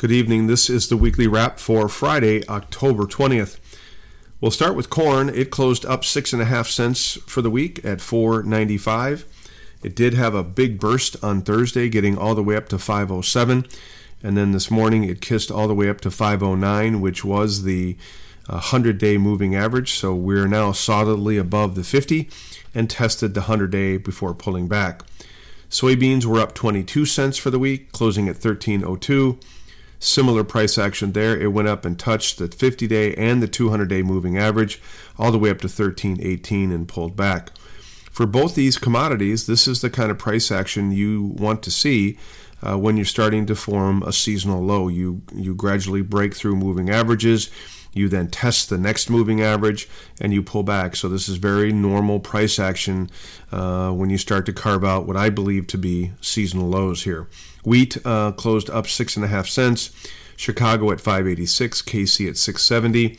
Good evening. This is the weekly wrap for Friday, October 20th. We'll start with corn. It closed up 6.5 cents for the week at $4.95. It did have a big burst on Thursday, getting all the way up to $5.07. And then this morning it kissed all the way up to $5.09, which was the 100-day moving average. So we're now solidly above the 50 and tested the 100-day before pulling back. Soybeans were up 22 cents for the week, closing at $13.02. Similar price action there. It went up and touched the 50-day and the 200-day moving average all the way up to 13.18 and pulled back. For both these commodities, this is the kind of price action you want to see when you're starting to form a seasonal low. You gradually break through moving averages. You then test the next moving average and you pull back. So this is very normal price action when you start to carve out what I believe to be seasonal lows here. Wheat closed up 6.5 cents. Chicago at $5.86, KC at $6.70.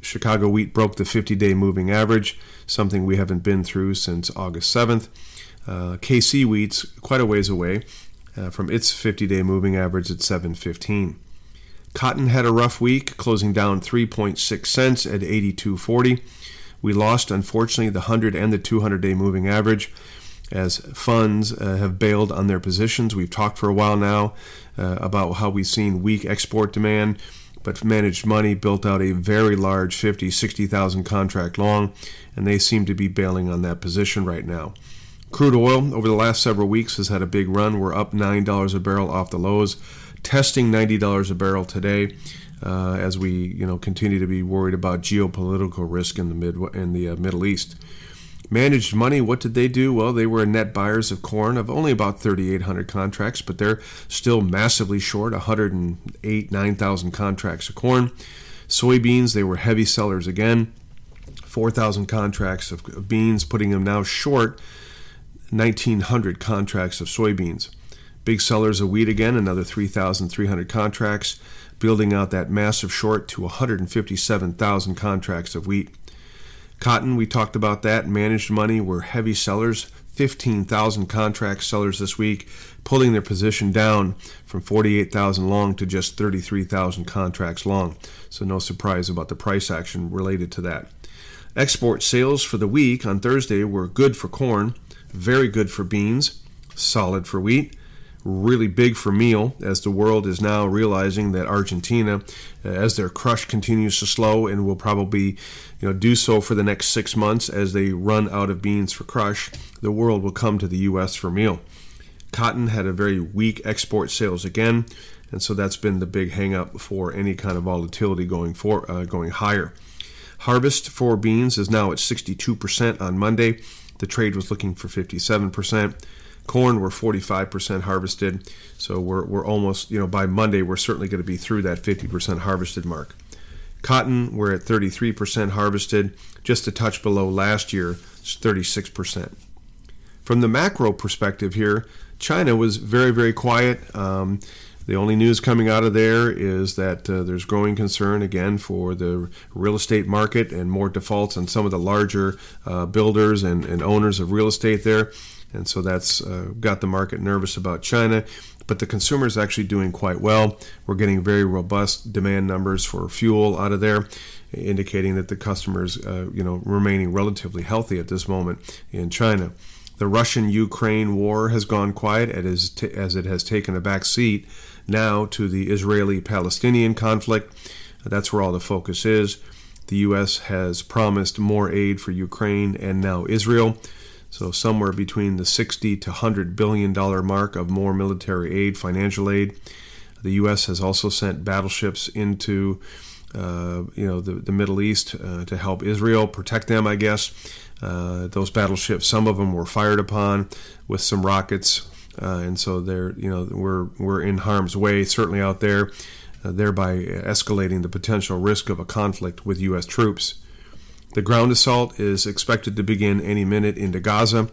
Chicago wheat broke the 50-day moving average, something we haven't been through since August 7th. KC wheat's quite a ways away from its 50-day moving average at $7.15. Cotton had a rough week, closing down 3.6 cents at $82.40. We lost, unfortunately, the 100 and the 200-day moving average as funds have bailed on their positions. We've talked for a while now about how we've seen weak export demand, but managed money built out a very large 60,000 contract long, and they seem to be bailing on that position right now. Crude oil over the last several weeks has had a big run. We're up $9 a barrel off the lows, testing $90 a barrel today as we continue to be worried about geopolitical risk in the Middle East. Managed money, what did they do? Well, they were net buyers of corn of only about 3,800 contracts, but they're still massively short, 9,000 contracts of corn. Soybeans, they were heavy sellers again, 4,000 contracts of beans, putting them now short 1,900 contracts of soybeans. Big sellers of wheat again, another 3,300 contracts, building out that massive short to 157,000 contracts of wheat. Cotton, we talked about that. Managed money were heavy sellers, 15,000 contract sellers this week, pulling their position down from 48,000 long to just 33,000 contracts long. So no surprise about the price action related to that. Export sales for the week on Thursday were good for corn, very good for beans, solid for wheat, really big for meal, as the world is now realizing that Argentina, as their crush continues to slow and will probably do so for the next 6 months as they run out of beans for crush, the world will come to the U.S. for meal. Cotton had a very weak export sales again, and so that's been the big hang-up for any kind of volatility going higher. Harvest for beans is now at 62% on Monday. The trade was looking for 57%. Corn were 45% harvested, so we're almost, by Monday, we're certainly going to be through that 50% harvested mark. Cotton, we're at 33% harvested, just a touch below last year, it's 36%. From the macro perspective here, China was very, very quiet. The only news coming out of there is that there's growing concern, again, for the real estate market and more defaults on some of the larger builders and owners of real estate there. And so that's got the market nervous about China. But the consumer is actually doing quite well. We're getting very robust demand numbers for fuel out of there, indicating that the customers, remaining relatively healthy at this moment in China. The Russian-Ukraine war has gone quiet as it has taken a back seat now to the Israeli-Palestinian conflict. That's where all the focus is. The U.S. has promised more aid for Ukraine and now Israel. So somewhere between the $60 to $100 billion mark of more military aid, financial aid. The U.S. has also sent battleships into the Middle East to help Israel, protect them, I guess. Those battleships, some of them were fired upon with some rockets. And so they're, we're in harm's way, certainly out there, thereby escalating the potential risk of a conflict with U.S. troops. The ground assault is expected to begin any minute into Gaza.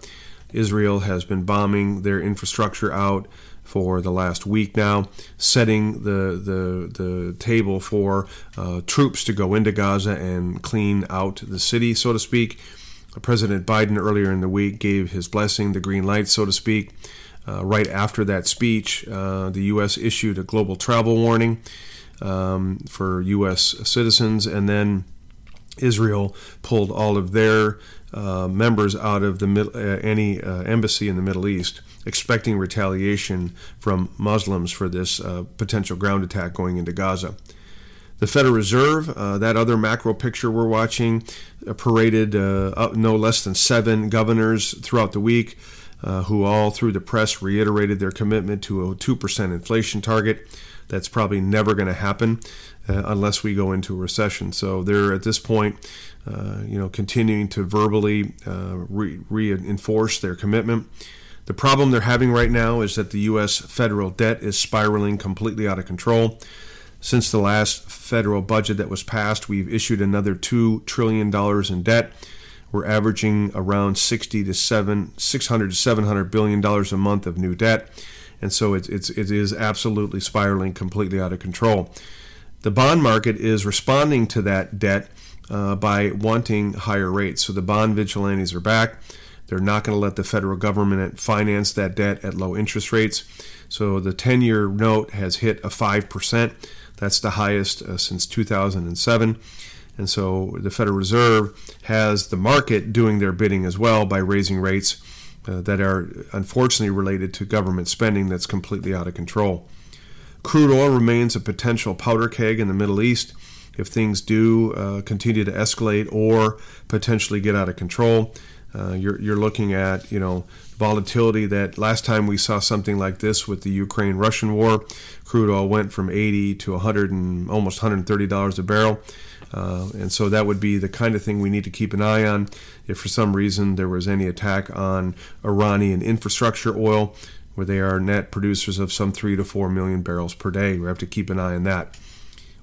Israel has been bombing their infrastructure out for the last week now, setting the table for troops to go into Gaza and clean out the city, so to speak. President Biden earlier in the week gave his blessing, the green light, so to speak. Right after that speech, the U.S. issued a global travel warning for U.S. citizens, and then Israel pulled all of their members out of any embassy in the Middle East, expecting retaliation from Muslims for this potential ground attack going into Gaza. The Federal Reserve, that other macro picture we're watching, paraded no less than 7 governors throughout the week, who all through the press reiterated their commitment to a 2% inflation target. That's probably never going to happen unless we go into a recession. So they're at this point, continuing to verbally reinforce their commitment. The problem they're having right now is that the U.S. federal debt is spiraling completely out of control. Since the last federal budget that was passed, we've issued another $2 trillion in debt. We're averaging around $600 to $700 billion a month of new debt. And so it is absolutely spiraling completely out of control. The bond market is responding to that debt by wanting higher rates. So the bond vigilantes are back. They're not going to let the federal government finance that debt at low interest rates. So the 10-year note has hit a 5%. That's the highest since 2007. And so the Federal Reserve has the market doing their bidding as well by raising rates that are unfortunately related to government spending that's completely out of control. Crude oil remains a potential powder keg in the Middle East if things do continue to escalate or potentially get out of control. You're looking at, volatility that last time we saw something like this with the Ukraine-Russian war, crude oil went from $80 to almost $130 a barrel. And so that would be the kind of thing we need to keep an eye on. If for some reason there was any attack on Iranian infrastructure oil, where they are net producers of some 3 to 4 million barrels per day, we have to keep an eye on that.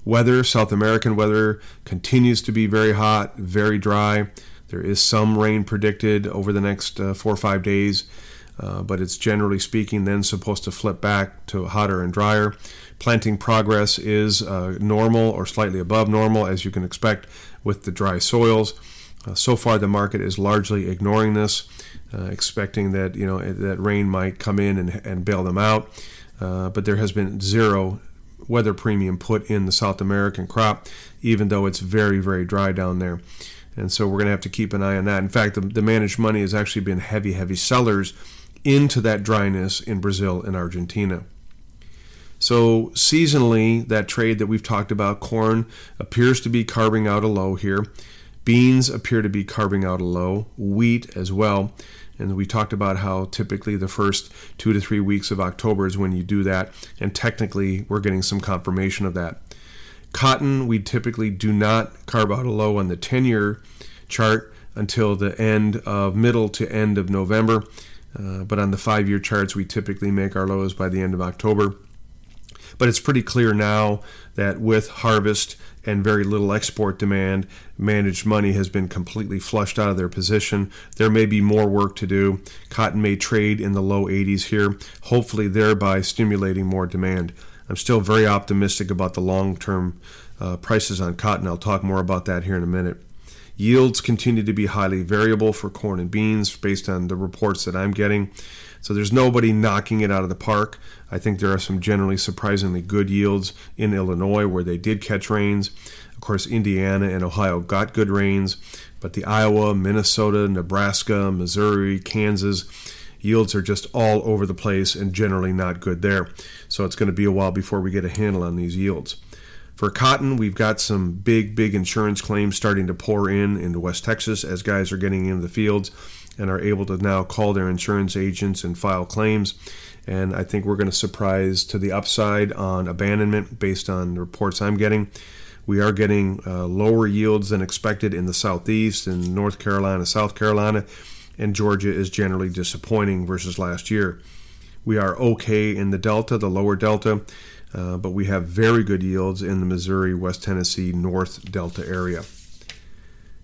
Weather, South American weather continues to be very hot, very dry. There is some rain predicted over the next 4 or 5 days, but it's generally speaking then supposed to flip back to hotter and drier. Planting progress is normal or slightly above normal, as you can expect with the dry soils. So far, the market is largely ignoring this, expecting that that rain might come in and bail them out. But there has been zero weather premium put in the South American crop, even though it's very, very dry down there. And so we're going to have to keep an eye on that. In fact, the managed money has actually been heavy, heavy sellers into that dryness in Brazil and Argentina. So seasonally, that trade that we've talked about, corn appears to be carving out a low here. Beans appear to be carving out a low. Wheat as well. And we talked about how typically the first 2 to 3 weeks of October is when you do that. And technically, we're getting some confirmation of that. Cotton, we typically do not carve out a low on the 10-year chart until the middle to end of November. But on the 5-year charts, we typically make our lows by the end of October. But it's pretty clear now that with harvest and very little export demand, managed money has been completely flushed out of their position. There may be more work to do. Cotton may trade in the low 80s here, hopefully thereby stimulating more demand. I'm still very optimistic about the long-term prices on cotton. I'll talk more about that here in a minute. Yields continue to be highly variable for corn and beans based on the reports that I'm getting. So there's nobody knocking it out of the park. I think there are some generally surprisingly good yields in Illinois where they did catch rains. Of course, Indiana and Ohio got good rains, but the Iowa, Minnesota, Nebraska, Missouri, Kansas yields are just all over the place and generally not good there. So it's going to be a while before we get a handle on these yields. For cotton, we've got some big, big insurance claims starting to pour in into West Texas as guys are getting into the fields and are able to now call their insurance agents and file claims. And I think we're going to surprise to the upside on abandonment based on the reports I'm getting. We are getting lower yields than expected in the Southeast, in North Carolina, South Carolina. And Georgia is generally disappointing versus last year. We are okay in the Delta, the lower Delta, but we have very good yields in the Missouri, West Tennessee, North Delta area.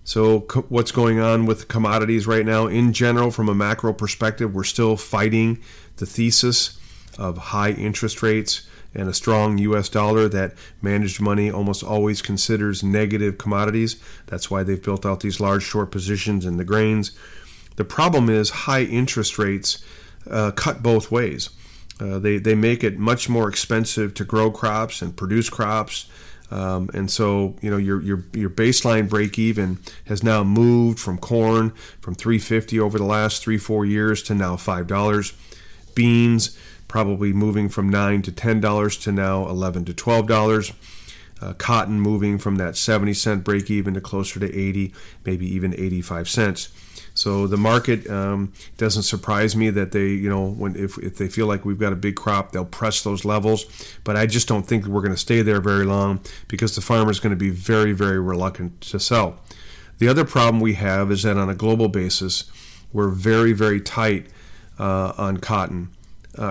So what's going on with commodities right now? In general, from a macro perspective, we're still fighting the thesis of high interest rates and a strong U.S. dollar that managed money almost always considers negative commodities. That's why they've built out these large short positions in the grains. The problem is high interest rates cut both ways. They make it much more expensive to grow crops and produce crops, and so your baseline break even has now moved from corn from $3.50 over the last 3-4 years to now $5. Beans probably moving from $9 to $10 to now $11 to $12. Cotton moving from that 70 cent break even to closer to 80, maybe even 85 cents. So the market, doesn't surprise me that they, if they feel like we've got a big crop, they'll press those levels. But I just don't think we're going to stay there very long because the farmer is going to be very, very reluctant to sell. The other problem we have is that on a global basis, we're very, very tight on cotton. On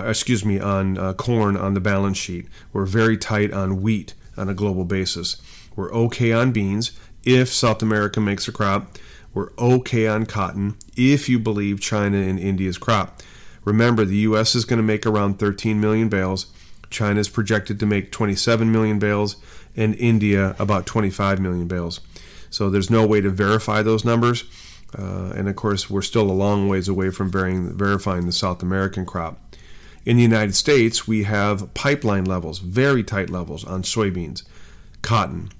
corn on the balance sheet. We're very tight on wheat on a global basis. We're okay on beans if South America makes a crop. We're okay on cotton if you believe China and India's crop. Remember, the U.S. is going to make around 13 million bales. China is projected to make 27 million bales, and India about 25 million bales. So there's no way to verify those numbers. And of course, we're still a long ways away from verifying the South American crop. In the United States, we have pipeline levels, very tight levels on soybeans, cotton.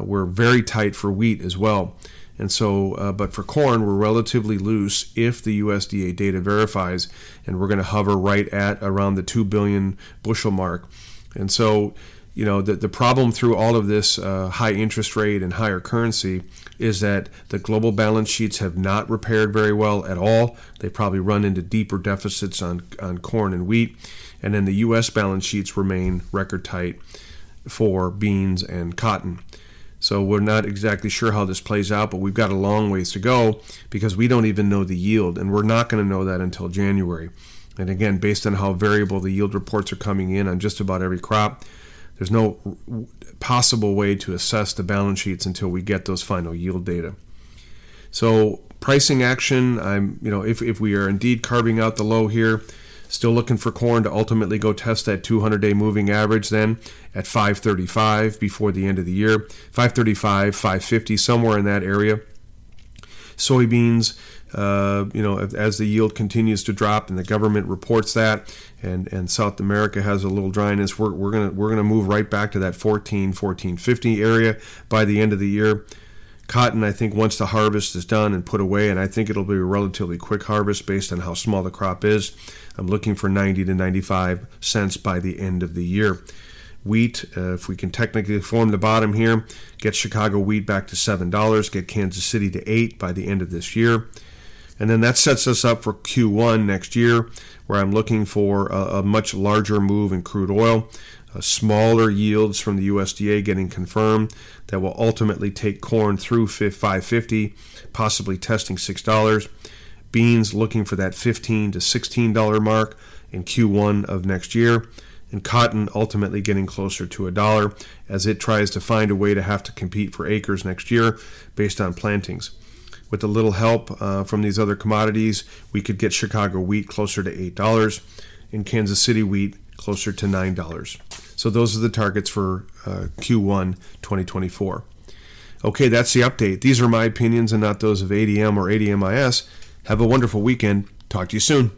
We're very tight for wheat as well. And so, but for corn, we're relatively loose if the USDA data verifies, and we're going to hover right at around the 2 billion bushel mark. And so, the problem through all of this high interest rate and higher currency is that the global balance sheets have not repaired very well at all. They probably run into deeper deficits on corn and wheat. And then the U.S. balance sheets remain record tight for beans and cotton. So we're not exactly sure how this plays out, but we've got a long ways to go because we don't even know the yield, and we're not going to know that until January. And again, based on how variable the yield reports are coming in on just about every crop, there's no possible way to assess the balance sheets until we get those final yield data. So pricing action, if we are indeed carving out the low here, still looking for corn to ultimately go test that 200-day moving average then at 535 before the end of the year, 535, 550, somewhere in that area. Soybeans, as the yield continues to drop and the government reports that, and South America has a little dryness, we're gonna move right back to that 1450 area by the end of the year. Cotton, I think once the harvest is done and put away, and I think it'll be a relatively quick harvest based on how small the crop is, I'm looking for 90 to 95 cents by the end of the year. Wheat, if we can technically form the bottom here, get Chicago wheat back to $7, get Kansas City to $8 by the end of this year. And then that sets us up for Q1 next year, where I'm looking for a much larger move in crude oil, smaller yields from the USDA getting confirmed that will ultimately take corn through 550, possibly testing $6. Beans looking for that $15 to $16 mark in Q1 of next year. And cotton ultimately getting closer to $1 as it tries to find a way to have to compete for acres next year based on plantings. With a little help from these other commodities, we could get Chicago wheat closer to $8 and Kansas City wheat closer to $9. So those are the targets for Q1 2024. Okay, that's the update. These are my opinions and not those of ADM or ADMIS. Have a wonderful weekend. Talk to you soon.